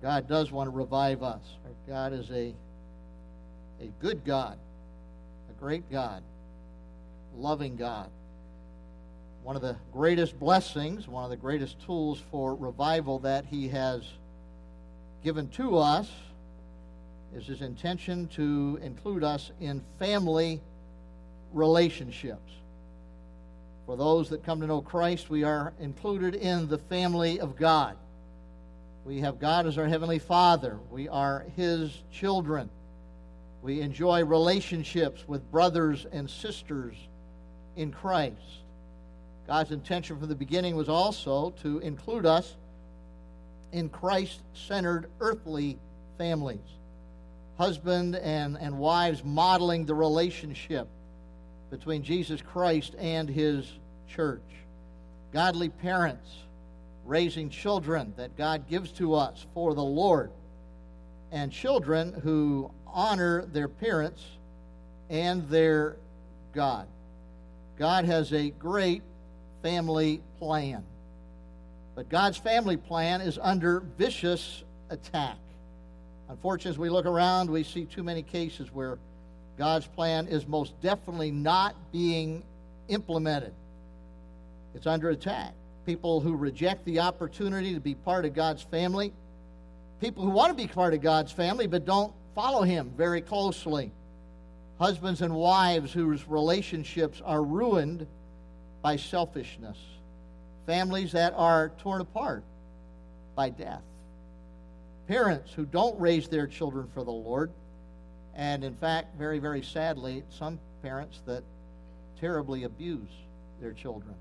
God does want to revive us. Our God is a good God, a great God, loving God. One of the greatest blessings, one of the greatest tools for revival that he has given to us is his intention to include us in family relationships. For those that come to know Christ, we are included in the family of God. We have God as our Heavenly Father. We are his children. We enjoy relationships with brothers and sisters in Christ. God's intention from the beginning was also to include us in Christ-centered earthly families. Husband and wives modeling the relationship between Jesus Christ and his church. Godly parents raising children that God gives to us for the Lord. And children who honor their parents and their God. God has a great family plan. But God's family plan is under vicious attack. Unfortunately, as we look around, we see too many cases where God's plan is most definitely not being implemented. It's under attack. People who reject the opportunity to be part of God's family, people who want to be part of God's family but don't follow him very closely, husbands and wives whose relationships are ruined by selfishness, families that are torn apart by death, parents who don't raise their children for the Lord, and in fact, very, very sadly, some parents that terribly abuse their children.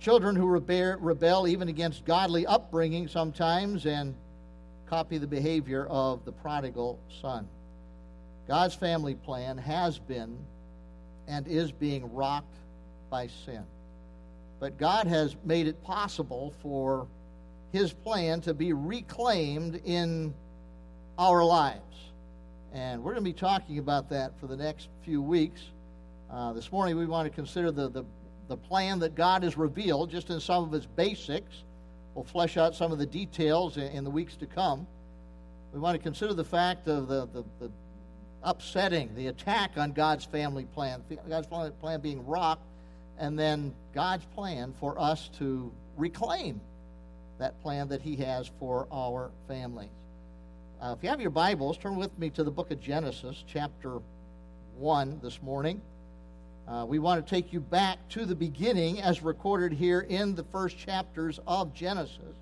Children who rebel even against godly upbringing sometimes and copy the behavior of the prodigal son. God's family plan has been and is being rocked by sin. But God has made it possible for his plan to be reclaimed in our lives. And we're going to be talking about that for the next few weeks. This morning we want to consider the plan that God has revealed, just in some of its basics. We'll flesh out some of the details in the weeks to come. We want to consider the fact of the upsetting, the attack on God's family plan, God's plan being rocked, and then God's plan for us to reclaim that plan that he has for our families. If you have your Bibles, turn with me to the book of Genesis, chapter 1 this morning. We want to take you back to the beginning as recorded here in the first chapters of Genesis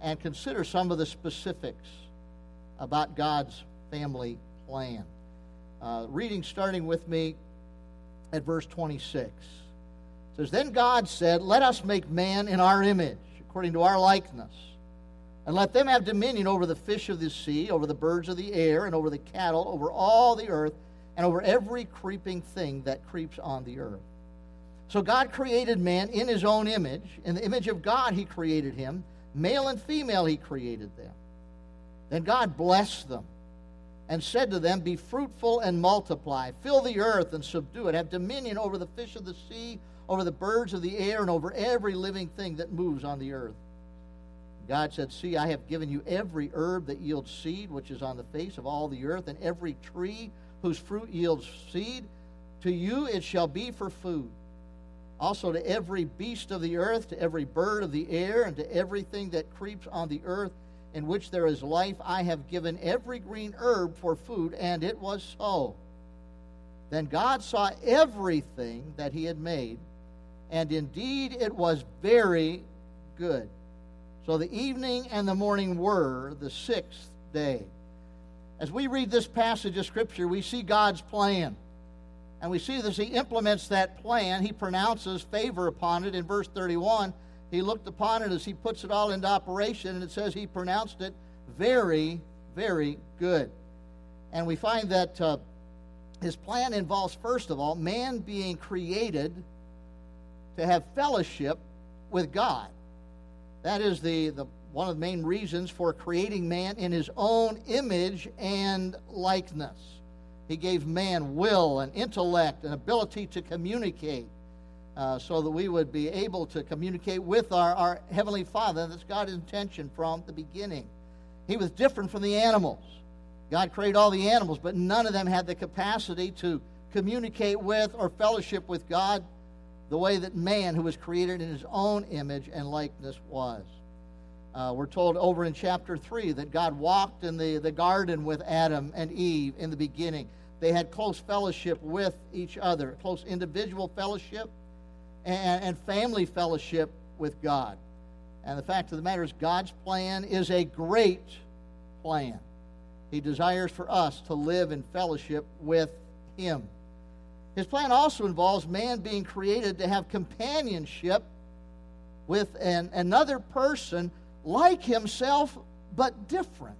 and consider some of the specifics about God's family plan. Reading starting with me at verse 26. It says, "Then God said, let us make man in our image, according to our likeness, and let them have dominion over the fish of the sea, over the birds of the air, and over the cattle, over all the earth, and over every creeping thing that creeps on the earth. So God created man in his own image. In the image of God he created him. Male and female he created them. Then God blessed them and said to them, be fruitful and multiply, fill the earth and subdue it, have dominion over the fish of the sea, over the birds of the air, and over every living thing that moves on the earth. God said, see, I have given you every herb that yields seed, which is on the face of all the earth, and every tree whose fruit yields seed. To you it shall be for food. Also to every beast of the earth, to every bird of the air, and to everything that creeps on the earth, in which there is life, I have given every green herb for food, and it was so. Then God saw everything that he had made, and indeed it was very good. So the evening and the morning were the sixth day." As we read this passage of Scripture, we see God's plan. And we see that as he implements that plan, he pronounces favor upon it. In verse 31, he looked upon it as he puts it all into operation, and it says he pronounced it very, very good. And we find that his plan involves, first of all, man being created to have fellowship with God. That is the one of the main reasons for creating man in his own image and likeness. He gave man will and intellect and ability to communicate so that we would be able to communicate with our Heavenly Father. That's God's intention from the beginning. He was different from the animals. God created all the animals, but none of them had the capacity to communicate with or fellowship with God the way that man, who was created in his own image and likeness, was. We're told over in chapter 3 that God walked in the garden with Adam and Eve in the beginning. They had close fellowship with each other, close individual fellowship and family fellowship with God. And the fact of the matter is, God's plan is a great plan. He desires for us to live in fellowship with Him. His plan also involves man being created to have companionship with another person like himself, but different.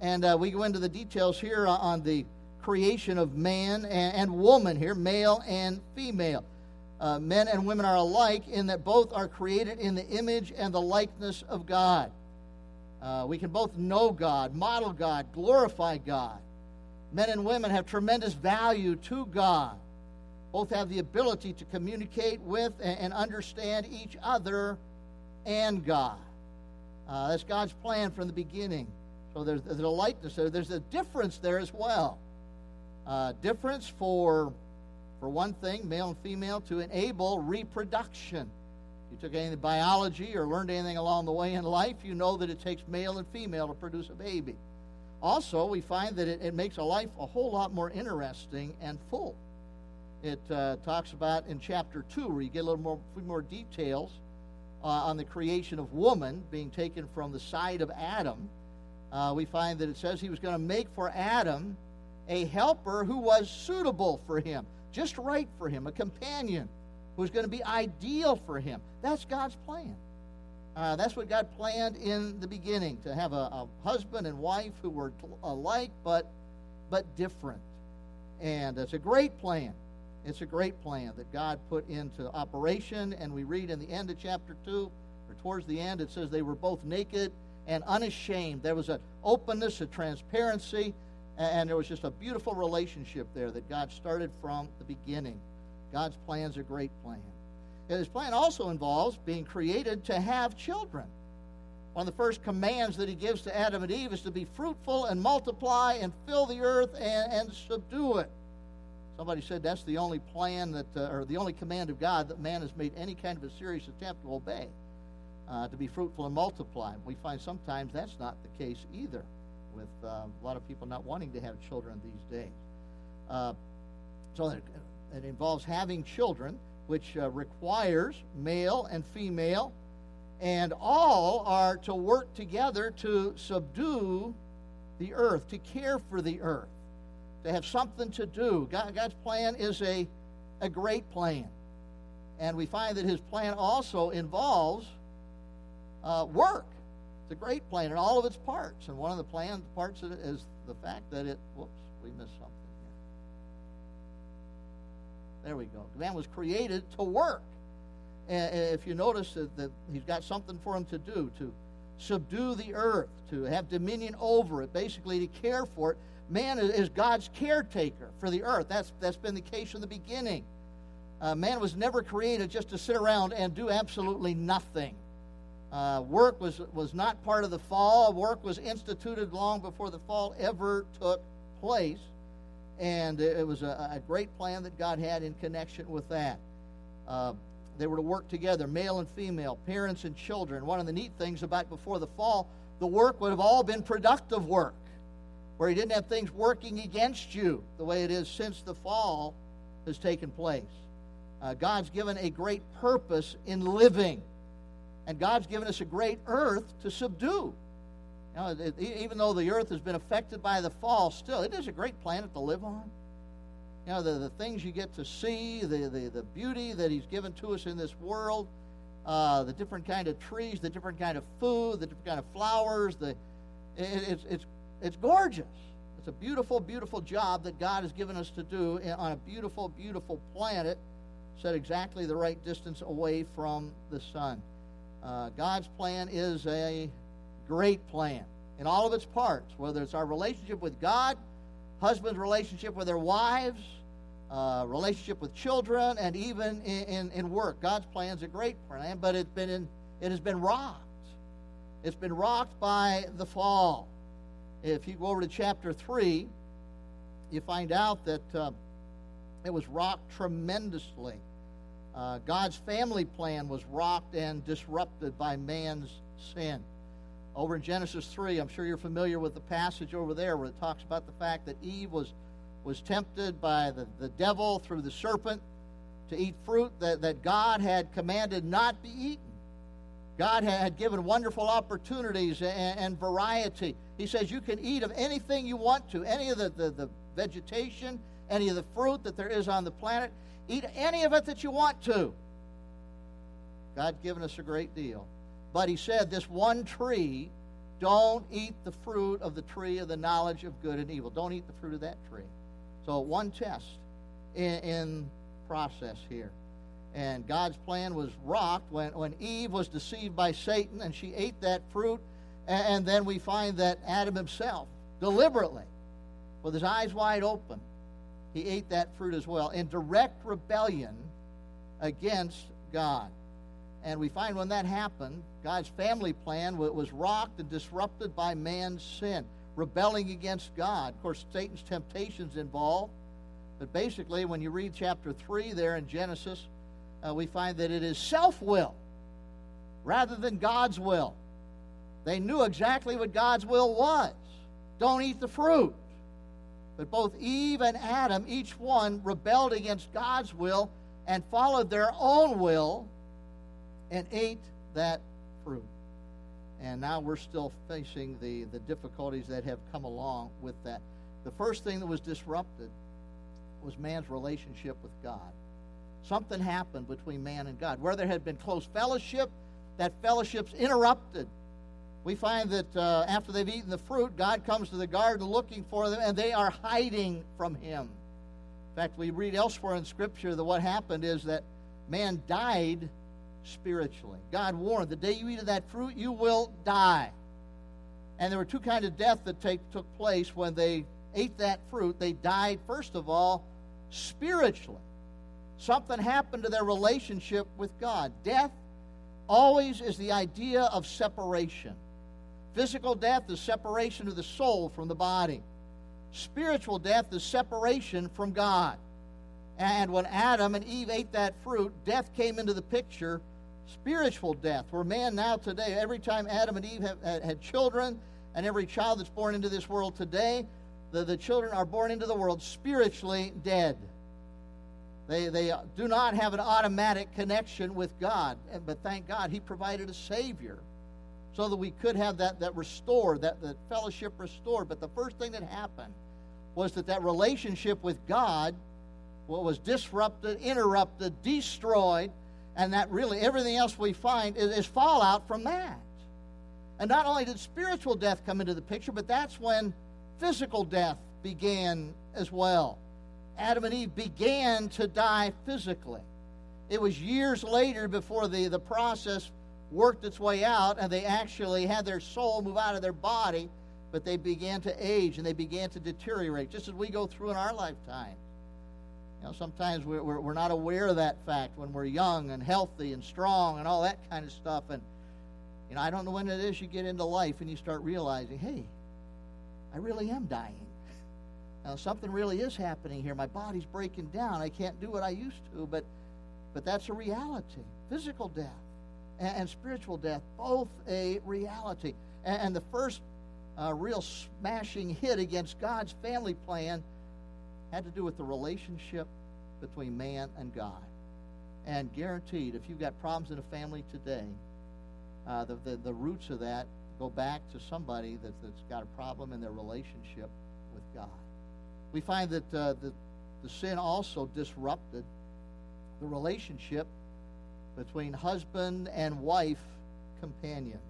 And we go into the details here on the creation of man and woman here, male and female. Men and women are alike in that both are created in the image and the likeness of God. We can both know God, model God, glorify God. Men and women have tremendous value to God. Both have the ability to communicate with and understand each other and God. That's God's plan from the beginning. So there's a likeness there. There's a difference there as well. Difference for one thing, male and female, to enable reproduction. If you took any biology or learned anything along the way in life, you know that it takes male and female to produce a baby. Also, we find that it makes a life a whole lot more interesting and full. It talks about in chapter 2, where you get a little more details on the creation of woman being taken from the side of Adam. We find that it says he was going to make for Adam a helper who was suitable for him, just right for him, a companion who's going to be ideal for him. That's God's plan. That's what God planned in the beginning, to have a husband and wife who were alike but different. And it's a great plan. It's a great plan that God put into operation. And we read in the end of chapter 2, or towards the end, it says they were both naked and unashamed. There was an openness, a transparency, and there was just a beautiful relationship there that God started from the beginning. God's plan's a great plan. His plan also involves being created to have children. One of the first commands that he gives to Adam and Eve is to be fruitful and multiply and fill the earth and subdue it. Somebody said that's the only plan that, or the only command of God that man has made any kind of a serious attempt to obey, to be fruitful and multiply. We find sometimes that's not the case either, with a lot of people not wanting to have children these days. So it involves having children, which requires male and female, and all are to work together to subdue the earth, to care for the earth, to have something to do. God's plan is a great plan. And we find that his plan also involves work. It's a great plan in all of its parts. And one of the parts of it is the fact that it, we missed something. There we go. Man was created to work. And if you notice that he's got something for him to do, to subdue the earth, to have dominion over it, basically to care for it. Man is God's caretaker for the earth. That's been the case from the beginning. Man was never created just to sit around and do absolutely nothing. Work was not part of the fall. Work was instituted long before the fall ever took place. And it was a great plan that God had in connection with that. They were to work together, male and female, parents and children. One of the neat things about before the fall, the work would have all been productive work, where you didn't have things working against you the way it is since the fall has taken place. God's given a great purpose in living, and God's given us a great earth to subdue. You know, even though the earth has been affected by the fall, still, it is a great planet to live on. You know, the things you get to see, the beauty that he's given to us in this world, the different kind of trees, the different kind of food, the different kind of flowers. It's gorgeous. It's a beautiful, beautiful job that God has given us to do on a beautiful, beautiful planet set exactly the right distance away from the sun. God's plan is a great plan in all of its parts, whether it's our relationship with God, husband's relationship with their wives, relationship with children, and even in work. God's plan is a great plan, but it has been rocked. It's been rocked by the fall. If you go over to chapter 3, you find out that it was rocked tremendously. God's family plan was rocked and disrupted by man's sin. Over in Genesis 3, I'm sure you're familiar with the passage over there where it talks about the fact that Eve was tempted by the devil through the serpent to eat fruit that God had commanded not be eaten. God had given wonderful opportunities and variety. He says you can eat of anything you want to, any of the vegetation, any of the fruit that there is on the planet. Eat any of it that you want to. God's given us a great deal. But he said this one tree, don't eat the fruit of the tree of the knowledge of good and evil. Don't eat the fruit of that tree. So one test in process here. And God's plan was rocked when Eve was deceived by Satan and she ate that fruit. And then we find that Adam himself, deliberately, with his eyes wide open, he ate that fruit as well, in direct rebellion against God. And we find when that happened, God's family plan was rocked and disrupted by man's sin, rebelling against God. Of course, Satan's temptations involved. But basically, when you read chapter 3 there in Genesis, we find that it is self-will rather than God's will. They knew exactly what God's will was. Don't eat the fruit. But both Eve and Adam, each one, rebelled against God's will and followed their own will and ate that fruit. And now we're still facing the difficulties that have come along with that. The first thing that was disrupted was man's relationship with God. Something happened between man and God. Where there had been close fellowship, that fellowship's interrupted. We find that after they've eaten the fruit, God comes to the garden looking for them, and they are hiding from him. In fact, we read elsewhere in Scripture that what happened is that man died spiritually. God warned, the day you eat of that fruit, you will die. And there were two kinds of death that took place when they ate that fruit. They died, first of all, spiritually. Something happened to their relationship with God. Death always is the idea of separation. Physical death is separation of the soul from the body. Spiritual death is separation from God. And when Adam and Eve ate that fruit, death came into the picture, spiritual death, where man now today, every time Adam and Eve had children, and every child that's born into this world today, the children are born into the world spiritually dead. They do not have an automatic connection with God. But thank God he provided a Savior so that we could have that restored, that fellowship restored. But the first thing that happened was that relationship with God was disrupted, interrupted, destroyed, and that really everything else we find is fallout from that. And not only did spiritual death come into the picture, but that's when physical death began as well. Adam and Eve began to die physically. It was years later before the process worked its way out, and they actually had their soul move out of their body, but they began to age and they began to deteriorate, just as we go through in our lifetime. You know, sometimes we're not aware of that fact when we're young and healthy and strong and all that kind of stuff. And you know, I don't know when it is you get into life and you start realizing, hey, I really am dying. Now, something really is happening here. My body's breaking down. I can't do what I used to, but that's a reality. Physical death and spiritual death, both a reality. And the first real smashing hit against God's family plan had to do with the relationship between man and God. And guaranteed, if you've got problems in a family today, the roots of that go back to somebody that's got a problem in their relationship with God. We find that the sin also disrupted the relationship between husband and wife companions.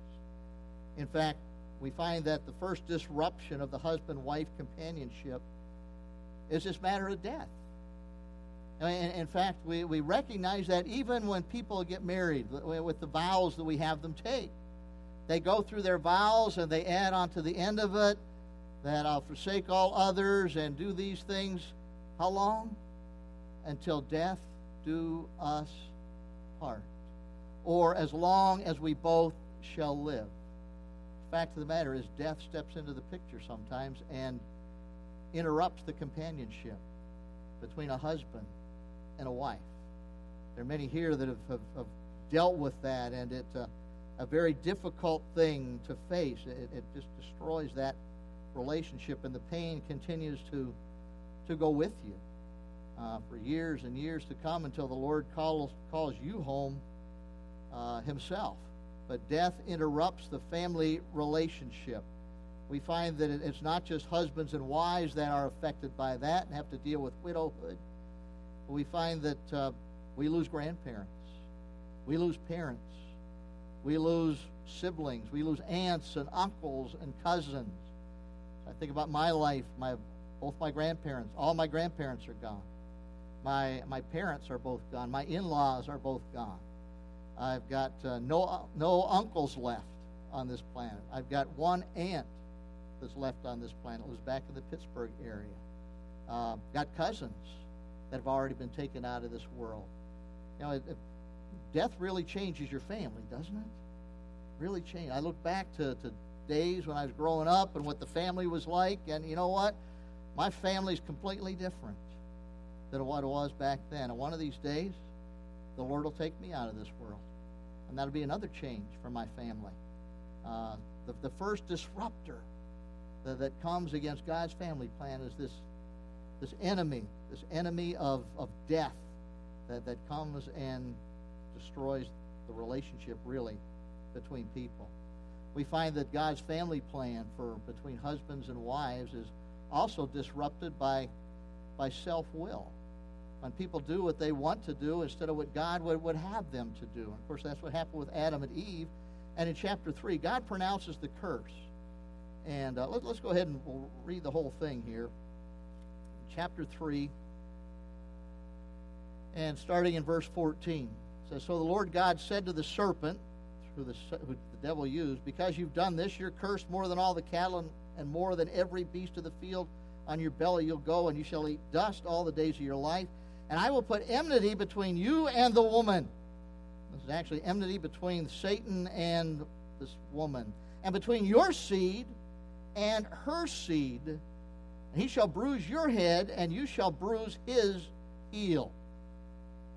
In fact, we find that the first disruption of the husband-wife companionship is this matter of death. In fact, we recognize that even when people get married, with the vows that we have them take, they go through their vows and they add on to the end of it, that I'll forsake all others and do these things. How long? Until death do us part. Or as long as we both shall live. fact of the matter is death steps into the picture sometimes and interrupts the companionship between a husband and a wife. There are many here that have dealt with that, and it's a very difficult thing to face. It just destroys that relationship, and the pain continues to go with you for years and years to come until the Lord calls you home himself. But death interrupts the family relationship. We find that it's not just husbands and wives that are affected by that and have to deal with widowhood. We find that we lose grandparents. We lose parents. We lose siblings. We lose aunts and uncles and cousins. I think about my life. Both my grandparents, all my grandparents are gone. My parents are both gone. My in-laws are both gone. I've got no uncles left on this planet. I've got one aunt that's left on this planet. It was back in the Pittsburgh area. Got cousins that have already been taken out of this world. You know, death really changes your family, doesn't it? Really change. I look back to days when I was growing up and what the family was like, and you know what? My family's completely different than what it was back then. And one of these days, the Lord will take me out of this world. And that'll be another change for my family. The first disruptor that comes against God's family plan is this enemy of death that comes and destroys the relationship, really, between people. We find that God's family plan between husbands and wives is also disrupted by self-will. When people do what they want to do instead of what God would have them to do. And of course, that's what happened with Adam and Eve. And in chapter 3, God pronounces the curse. And let's go ahead and we'll read the whole thing here. Chapter 3, and starting in verse 14. It says, "So the Lord God said to the serpent," who the devil used, "Because you've done this, you're cursed more than all the cattle and more than every beast of the field. On your belly you'll go, and you shall eat dust all the days of your life. And I will put enmity between you and the woman." This is actually enmity between Satan and this woman. "And between your seed and her seed. And he shall bruise your head, and you shall bruise his heel."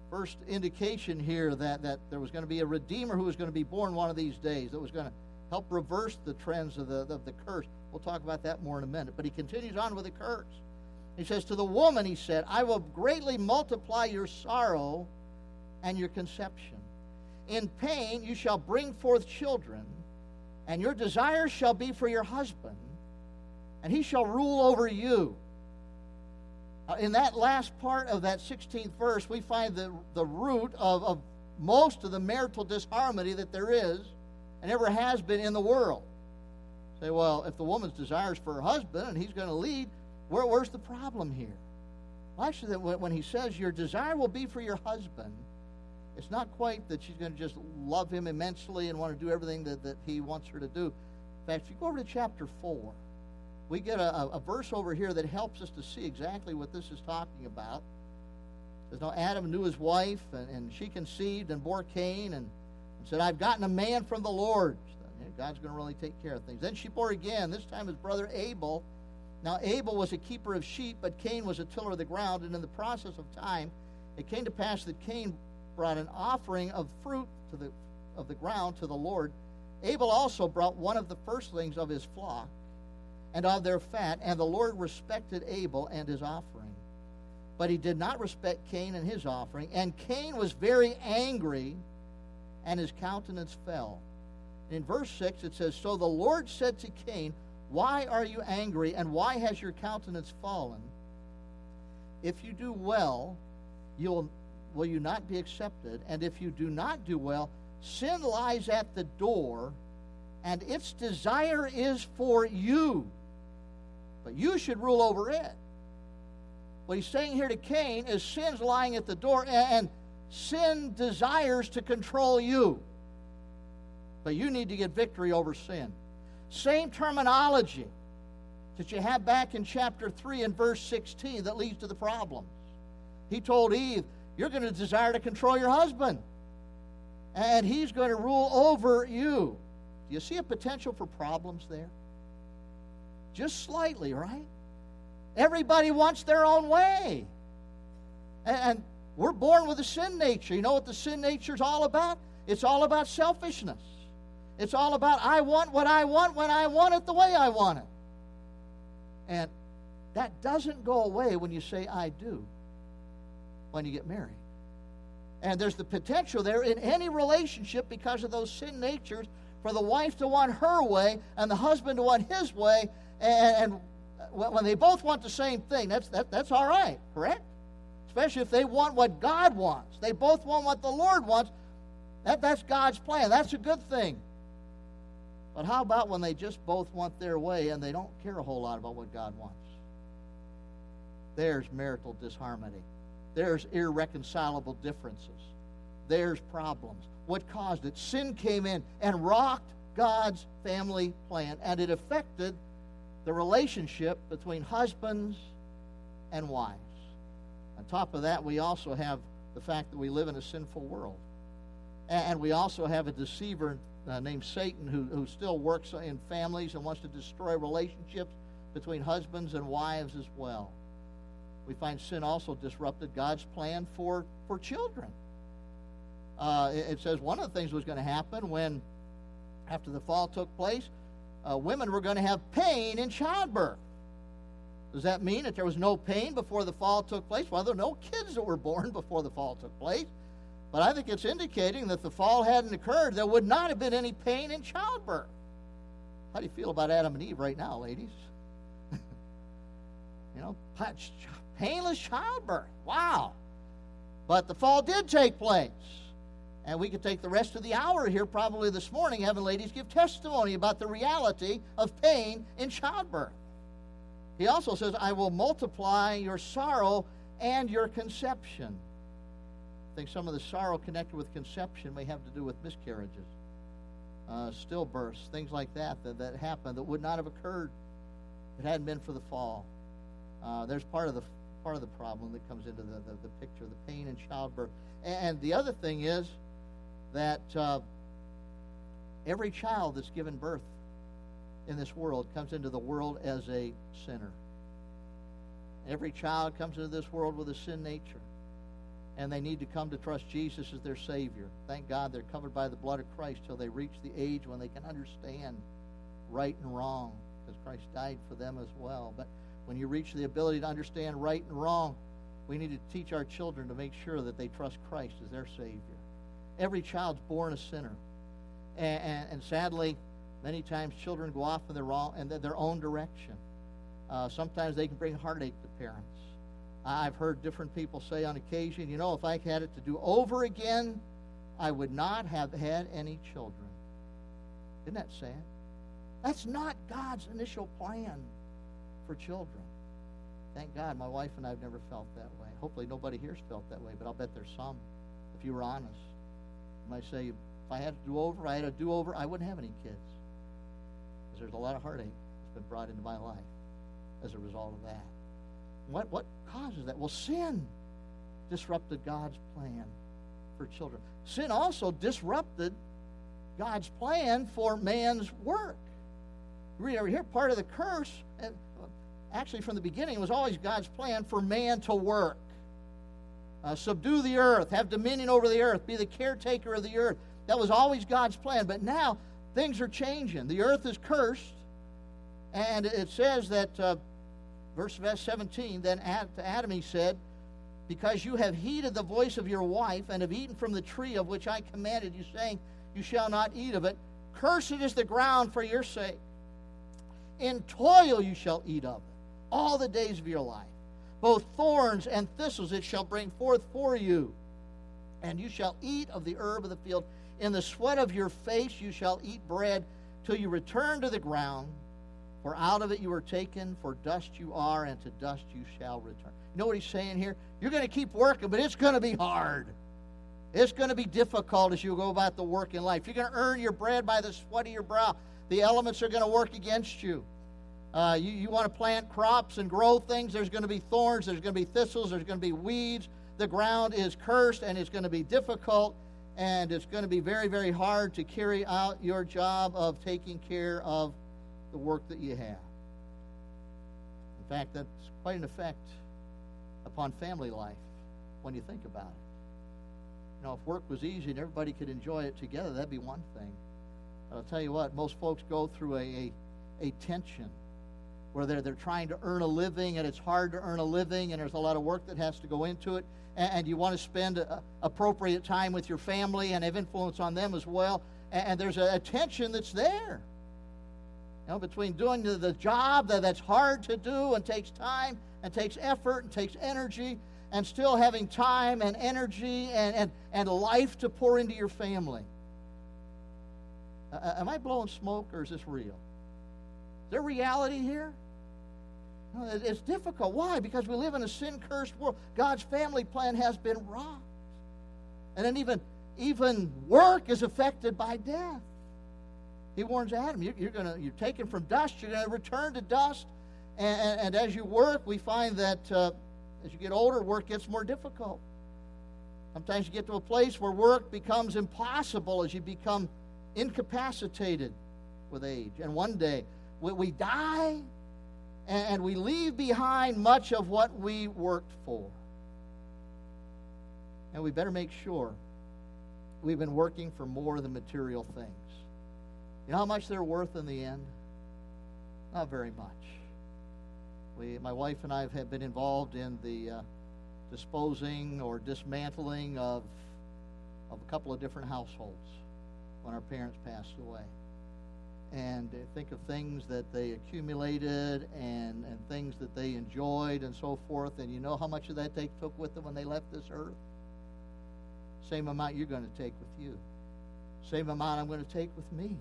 First indication here that there was going to be a Redeemer who was going to be born one of these days that was going to help reverse the trends of the curse. We'll talk about that more in a minute. But he continues on with the curse. He says, "To the woman," he said, "I will greatly multiply your sorrow and your conception. In pain you shall bring forth children, and your desire shall be for your husband, and he shall rule over you." In that last part of that 16th verse, we find the root of most of the marital disharmony that there is and ever has been in the world. Say, well, if the woman's desires for her husband and he's going to lead, where's the problem here? Well, actually, when he says your desire will be for your husband, it's not quite that she's going to just love him immensely and want to do everything that he wants her to do. In fact, if you go over to chapter 4, we get a verse over here that helps us to see exactly what this is talking about. It says, "Now Adam knew his wife, and she conceived and bore Cain, and said, 'I've gotten a man from the Lord.'" God's going to really take care of things. "Then she bore again, this time his brother Abel. Now Abel was a keeper of sheep, but Cain was a tiller of the ground. And in the process of time, it came to pass that Cain brought an offering of fruit of the ground to the Lord. Abel also brought one of the firstlings of his flock and of their fat, and the Lord respected Abel and his offering. But he did not respect Cain and his offering. And Cain was very angry, and his countenance fell." In verse 6, it says, "So the Lord said to Cain, 'Why are you angry, and why has your countenance fallen? If you do well, will you not be accepted? And if you do not do well, sin lies at the door, and its desire is for you, but you should rule over it.'" What he's saying here to Cain is sin's lying at the door, and sin desires to control you. But you need to get victory over sin. Same terminology that you have back in chapter 3 and verse 16 that leads to the problems. He told Eve, you're going to desire to control your husband, and he's going to rule over you. Do you see a potential for problems there? Just slightly, right? Everybody wants their own way. And we're born with a sin nature. You know what the sin nature is all about? It's all about selfishness. It's all about I want what I want when I want it the way I want it. And that doesn't go away when you say I do when you get married. And there's the potential there in any relationship because of those sin natures for the wife to want her way and the husband to want his way. And when they both want the same thing, that's all right, correct? Especially if they want what God wants. They both want what the Lord wants. That's God's plan. That's a good thing. But how about when they just both want their way and they don't care a whole lot about what God wants? There's marital disharmony. There's irreconcilable differences. There's problems. What caused it? Sin came in and rocked God's family plan, and it affected the relationship between husbands and wives. On top of that, we also have the fact that we live in a sinful world. And we also have a deceiver named Satan who still works in families and wants to destroy relationships between husbands and wives as well. We find sin also disrupted God's plan for children. It says one of the things was going to happen when, after the fall took place, women were going to have pain in childbirth. Does that mean that there was no pain before the fall took place? Well, there were no kids that were born before the fall took place. But I think it's indicating that the fall hadn't occurred. There would not have been any pain in childbirth. How do you feel about Adam and Eve right now, ladies? You know, painless childbirth. Wow. But the fall did take place. And we could take the rest of the hour here probably this morning having ladies give testimony about the reality of pain in childbirth. He also says, I will multiply your sorrow and your conception. I think some of the sorrow connected with conception may have to do with miscarriages, stillbirths, things like that happened that would not have occurred if it hadn't been for the fall. There's part of the problem that comes into the picture, the pain in childbirth. And the other thing is that every child that's given birth in this world comes into the world as a sinner. Every child comes into this world with a sin nature. And they need to come to trust Jesus as their Savior. Thank God they're covered by the blood of Christ till they reach the age when they can understand right and wrong, because Christ died for them as well. But when you reach the ability to understand right and wrong, we need to teach our children to make sure that they trust Christ as their Savior. Every child's born a sinner. And sadly, many times children go off in their own direction. Sometimes they can bring heartache to parents. I've heard different people say on occasion, you know, if I had it to do over again, I would not have had any children. Isn't that sad? That's not God's initial plan for children. Thank God my wife and I have never felt that way. Hopefully nobody here's felt that way, but I'll bet there's some. If you were honest, you might say, if I had a do-over, I wouldn't have any kids. Because there's a lot of heartache that's been brought into my life as a result of that. What causes that? Well, sin disrupted God's plan for children. Sin also disrupted God's plan for man's work. Read over here, part of the curse, actually from the beginning, was always God's plan for man to work. Subdue the earth, have dominion over the earth, be the caretaker of the earth. That was always God's plan. But now things are changing. The earth is cursed, and it says that... Verse 17, then to Adam he said, because you have heeded the voice of your wife and have eaten from the tree of which I commanded you, saying, you shall not eat of it. Cursed is the ground for your sake. In toil you shall eat of it all the days of your life. Both thorns and thistles it shall bring forth for you. And you shall eat of the herb of the field. In the sweat of your face you shall eat bread till you return to the ground. For out of it you were taken, for dust you are, and to dust you shall return. You know what he's saying here? You're going to keep working, but it's going to be hard. It's going to be difficult as you go about the work in life. You're going to earn your bread by the sweat of your brow. The elements are going to work against you. You want to plant crops and grow things. There's going to be thorns. There's going to be thistles. There's going to be weeds. The ground is cursed, and it's going to be difficult. and it's going to be very, very hard to carry out your job of taking care of the work that you have. In fact, that's quite an effect upon family life when you think about it. You know, if work was easy and everybody could enjoy it together, that'd be one thing. But I'll tell you what, most folks go through a tension where they're trying to earn a living, and it's hard to earn a living, and there's a lot of work that has to go into it, and you want to spend appropriate time with your family and have influence on them as well, and there's a tension that's there, you know, between doing the job that's hard to do and takes time and takes effort and takes energy, and still having time and energy and life to pour into your family. Am I blowing smoke, or is this real? Is there reality here? No, it's difficult. Why? Because we live in a sin-cursed world. God's family plan has been rocked. And then even work is affected by death. He warns Adam, you're taken from dust, you're going to return to dust. And as you work, we find that as you get older, work gets more difficult. Sometimes you get to a place where work becomes impossible as you become incapacitated with age. And one day, we die, and we leave behind much of what we worked for. And we better make sure we've been working for more than material things. You know how much they're worth in the end? Not very much. My wife and I have been involved in the disposing or dismantling of a couple of different households when our parents passed away. And think of things that they accumulated and things that they enjoyed and so forth. And you know how much of that they took with them when they left this earth? Same amount you're going to take with you. Same amount I'm going to take with me.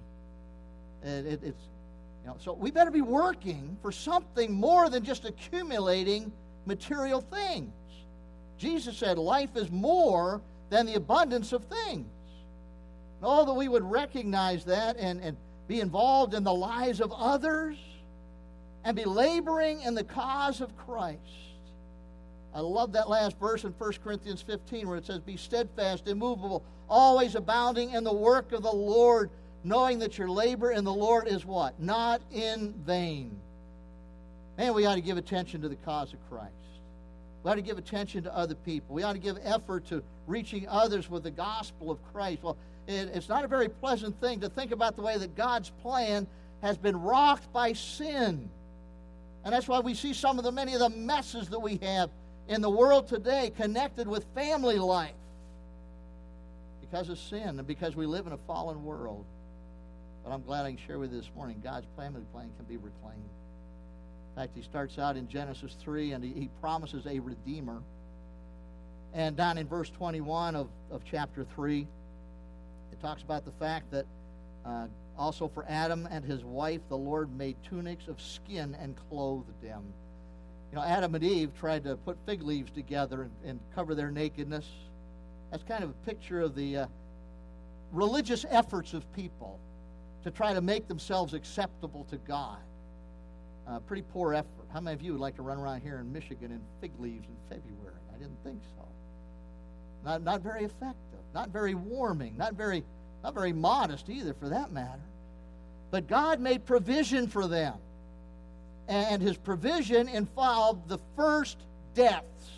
And it's, you know, so we better be working for something more than just accumulating material things. Jesus said life is more than the abundance of things. And although we would recognize that and be involved in the lives of others, and be laboring in the cause of Christ. I love that last verse in 1 Corinthians 15 where it says, "Be steadfast, immovable, always abounding in the work of the Lord, knowing that your labor in the Lord is what? Not in vain." Man, we ought to give attention to the cause of Christ. We ought to give attention to other people. We ought to give effort to reaching others with the gospel of Christ. Well, it's not a very pleasant thing to think about the way that God's plan has been rocked by sin. And that's why we see many of the messes that we have in the world today connected with family life. Because of sin and because we live in a fallen world. But I'm glad I can share with you this morning, God's family plan can be reclaimed. In fact, he starts out in Genesis 3 and he promises a redeemer. And down in verse 21 of chapter 3, it talks about the fact that also for Adam and his wife, the Lord made tunics of skin and clothed them. You know, Adam and Eve tried to put fig leaves together and cover their nakedness. That's kind of a picture of the religious efforts of people to try to make themselves acceptable to God. Pretty poor effort. How many of you would like to run around here in Michigan in fig leaves in February? I didn't think so. Not very effective. Not very warming, not very modest either for that matter. But God made provision for them. And his provision involved the first deaths.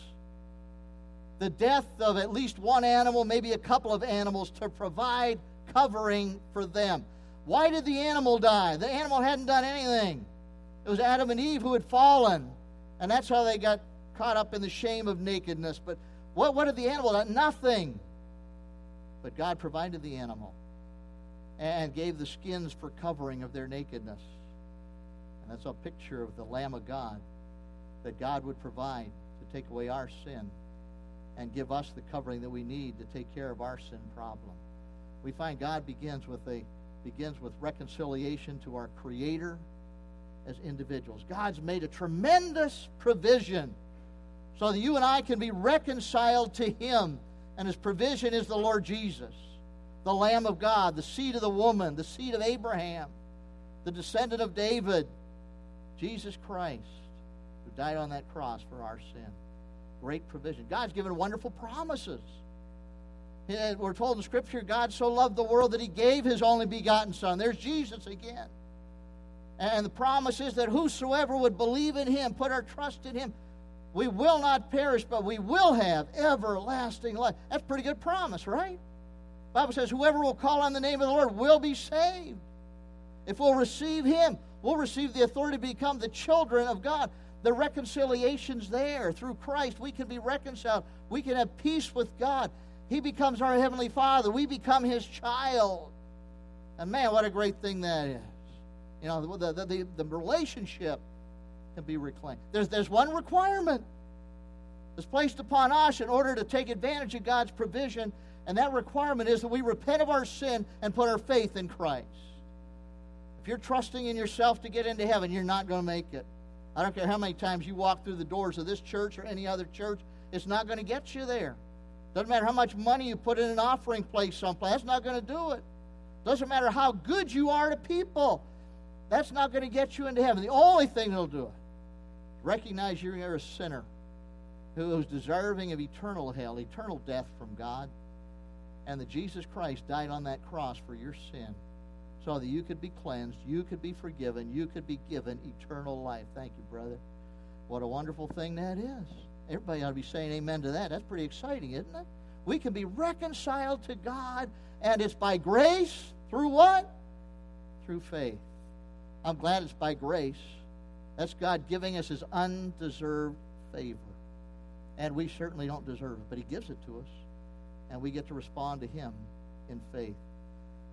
The death of at least one animal, maybe a couple of animals, to provide covering for them. Why did the animal die? The animal hadn't done anything. It was Adam and Eve who had fallen. And that's how they got caught up in the shame of nakedness. But what did the animal do? Nothing. But God provided the animal and gave the skins for covering of their nakedness. And that's a picture of the Lamb of God that God would provide to take away our sin and give us the covering that we need to take care of our sin problem. We find God begins with reconciliation to our Creator as individuals. God's made a tremendous provision so that you and I can be reconciled to Him. And his provision is the Lord Jesus, the Lamb of God, the seed of the woman, the seed of Abraham, the descendant of David, Jesus Christ, who died on that cross for our sin. Great provision. God's given wonderful promises. We're told in Scripture, God so loved the world that he gave his only begotten Son. There's Jesus again. And the promise is that whosoever would believe in him, put our trust in him, we will not perish, but we will have everlasting life. That's a pretty good promise, right? The Bible says, whoever will call on the name of the Lord will be saved. If we'll receive him, we'll receive the authority to become the children of God. The reconciliation's there. Through Christ, we can be reconciled. We can have peace with God. He becomes our Heavenly Father. We become his child. And man, what a great thing that is. You know, the relationship can be reclaimed. There's one requirement that's placed upon us in order to take advantage of God's provision, and that requirement is that we repent of our sin and put our faith in Christ. If you're trusting in yourself to get into heaven, you're not going to make it. I don't care how many times you walk through the doors of this church or any other church, it's not going to get you there. Doesn't matter how much money you put in an offering plate someplace, that's not going to do it. Doesn't matter how good you are to people, that's not going to get you into heaven. The only thing that'll do it, recognize you're a sinner who's deserving of eternal hell, eternal death from God, and that Jesus Christ died on that cross for your sin so that you could be cleansed, you could be forgiven, you could be given eternal life. Thank you, brother. What a wonderful thing that is. Everybody ought to be saying amen to that. That's pretty exciting, isn't it? We can be reconciled to God, and it's by grace. Through what? Through faith. I'm glad it's by grace. That's God giving us his undeserved favor. And we certainly don't deserve it, but he gives it to us, and we get to respond to him in faith.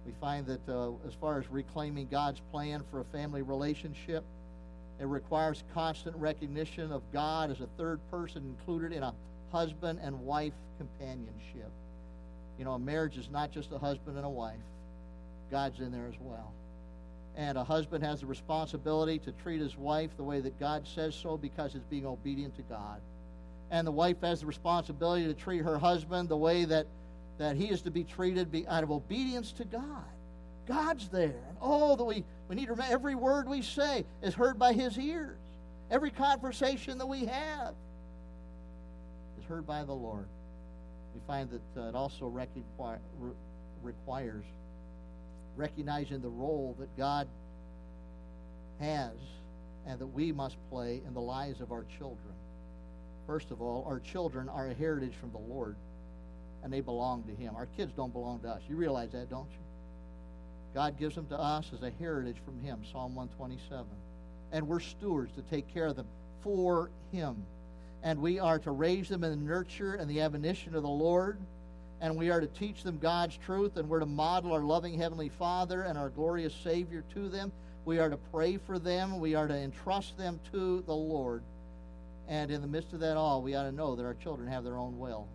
We find that as far as reclaiming God's plan for a family relationship, it requires constant recognition of God as a third person included in a husband and wife companionship. You know, a marriage is not just a husband and a wife. God's in there as well. And a husband has the responsibility to treat his wife the way that God says so because it's being obedient to God. And the wife has the responsibility to treat her husband the way that he is to be treated out of obedience to God. God's there. And oh, that we need to remember every word we say is heard by his ears. Every conversation that we have is heard by the Lord. We find that it also requires recognizing the role that God has and that we must play in the lives of our children. First of all, our children are a heritage from the Lord, and they belong to him. Our kids don't belong to us. You realize that, don't you? God gives them to us as a heritage from him, Psalm 127. And we're stewards to take care of them for him. And we are to raise them in the nurture and the admonition of the Lord. And we are to teach them God's truth, and we're to model our loving Heavenly Father and our glorious Savior to them. We are to pray for them. We are to entrust them to the Lord. And in the midst of that all, we ought to know that our children have their own will.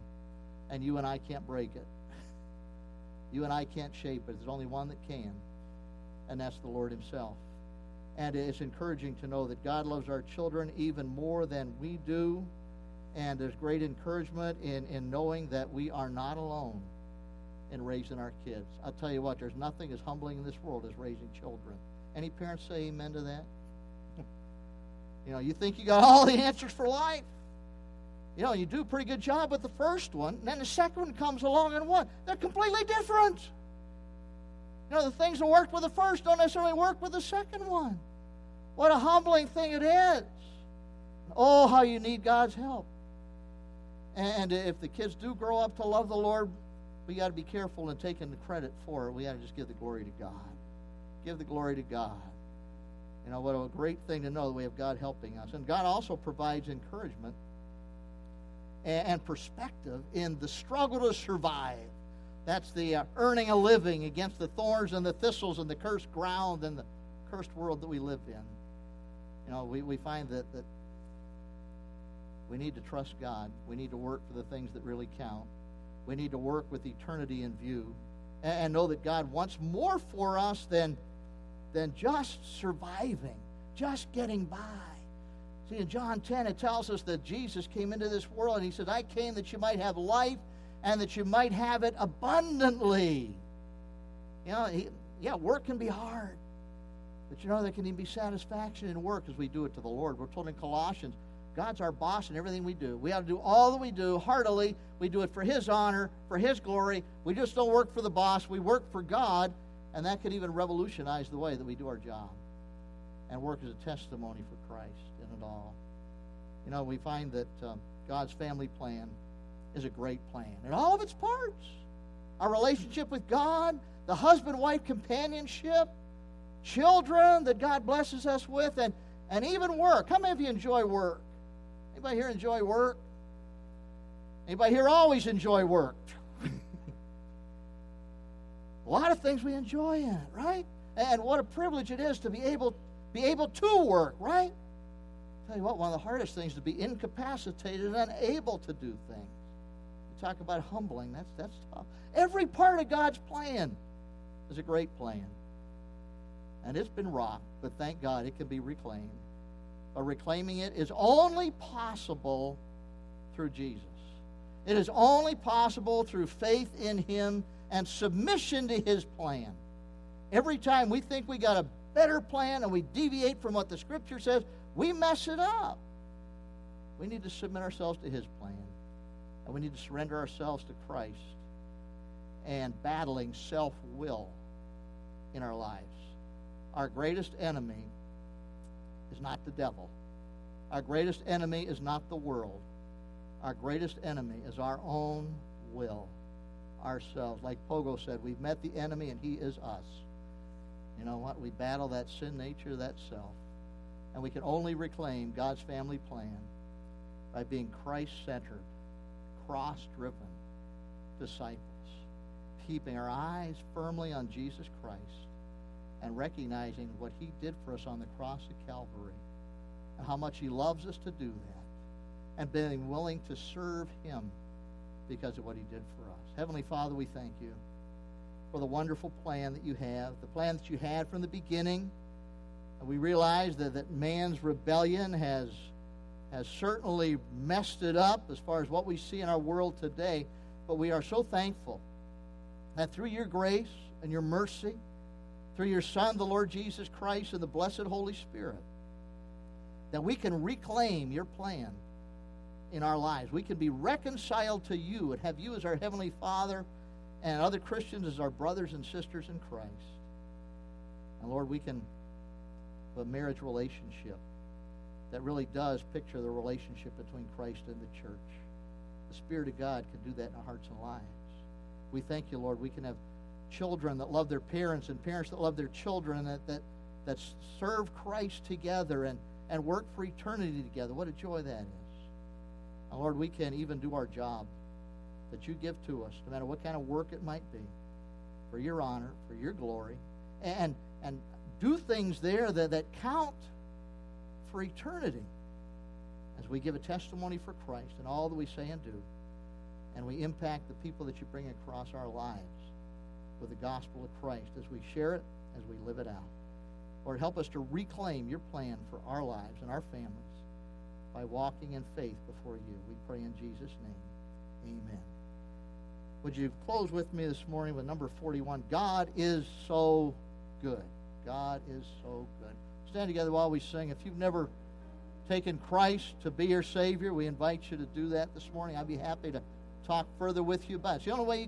And you and I can't break it. You and I can't shape it. There's only one that can, and that's the Lord himself. And it's encouraging to know that God loves our children even more than we do. And there's great encouragement in knowing that we are not alone in raising our kids. I'll tell you what, there's nothing as humbling in this world as raising children. Any parents say amen to that? You know, you think you got all the answers for life. You know, you do a pretty good job with the first one, and then the second one comes along and what? They're completely different. You know, the things that worked with the first don't necessarily work with the second one. What a humbling thing it is. Oh, how you need God's help. And if the kids do grow up to love the Lord, we got to be careful in taking the credit for it. We got to just give the glory to God. Give the glory to God. You know, what a great thing to know that we have God helping us. And God also provides encouragement and perspective in the struggle to survive. That's the earning a living against the thorns and the thistles and the cursed ground and the cursed world that we live in. You know, we find that we need to trust God. We need to work for the things that really count. We need to work with eternity in view and know that God wants more for us than just surviving, just getting by. See, in John 10, it tells us that Jesus came into this world, and he said, I came that you might have life and that you might have it abundantly. You know, work can be hard. But you know, there can even be satisfaction in work as we do it to the Lord. We're told in Colossians, God's our boss in everything we do. We ought to do all that we do heartily. We do it for His honor, for His glory. We just don't work for the boss. We work for God, and that could even revolutionize the way that we do our job and work as a testimony for Christ in it all. You know, we find that God's family plan is a great plan in all of its parts. Our relationship with God, the husband-wife companionship, children that God blesses us with, and even work. How many of you enjoy work? Anybody here enjoy work? Anybody here always enjoy work? A lot of things we enjoy in it, right? And what a privilege it is to be able to work, right? I'll tell you what, one of the hardest things is to be incapacitated and unable to do things. You talk about humbling, that's tough. Every part of God's plan is a great plan. And it's been rocked, but thank God it can be reclaimed. But reclaiming it is only possible through Jesus. It is only possible through faith in Him and submission to His plan. Every time we think we got a better plan and we deviate from what the Scripture says, we mess it up. We need to submit ourselves to His plan. And we need to surrender ourselves to Christ and battling self-will in our lives. Our greatest enemy is not the devil. Our greatest enemy is not the world. Our greatest enemy is our own will, ourselves. Like Pogo said, we've met the enemy and he is us. You know what? We battle that sin nature, that self. And we can only reclaim God's family plan by being Christ-centered, cross-driven disciples, keeping our eyes firmly on Jesus Christ, and recognizing what He did for us on the cross of Calvary and how much He loves us to do that, and being willing to serve Him because of what He did for us. Heavenly Father, we thank You for the wonderful plan that You have, the plan that You had from the beginning. And we realize that man's rebellion has certainly messed it up as far as what we see in our world today, but we are so thankful that through Your grace and Your mercy, through Your Son, the Lord Jesus Christ, and the blessed Holy Spirit, that we can reclaim Your plan in our lives. We can be reconciled to You and have You as our Heavenly Father and other Christians as our brothers and sisters in Christ. And Lord, we can have a marriage relationship that really does picture the relationship between Christ and the church. The Spirit of God can do that in our hearts and lives. We thank You, Lord. We can have children that love their parents and parents that love their children, that serve Christ together and work for eternity together. What a joy that is. And Lord, we can even do our job that You give to us, no matter what kind of work it might be, for Your honor, for Your glory, and do things there that count for eternity as we give a testimony for Christ and all that we say and do, and we impact the people that You bring across our lives with the gospel of Christ as we share it, as we live it out. Lord, help us to reclaim Your plan for our lives and our families by walking in faith before You. We pray in Jesus' name. Amen. Would you close with me this morning with number 41, God is so good. God is so good. Stand together while we sing. If you've never taken Christ to be your Savior, we invite you to do that this morning. I'd be happy to talk further with you about it. It's the only way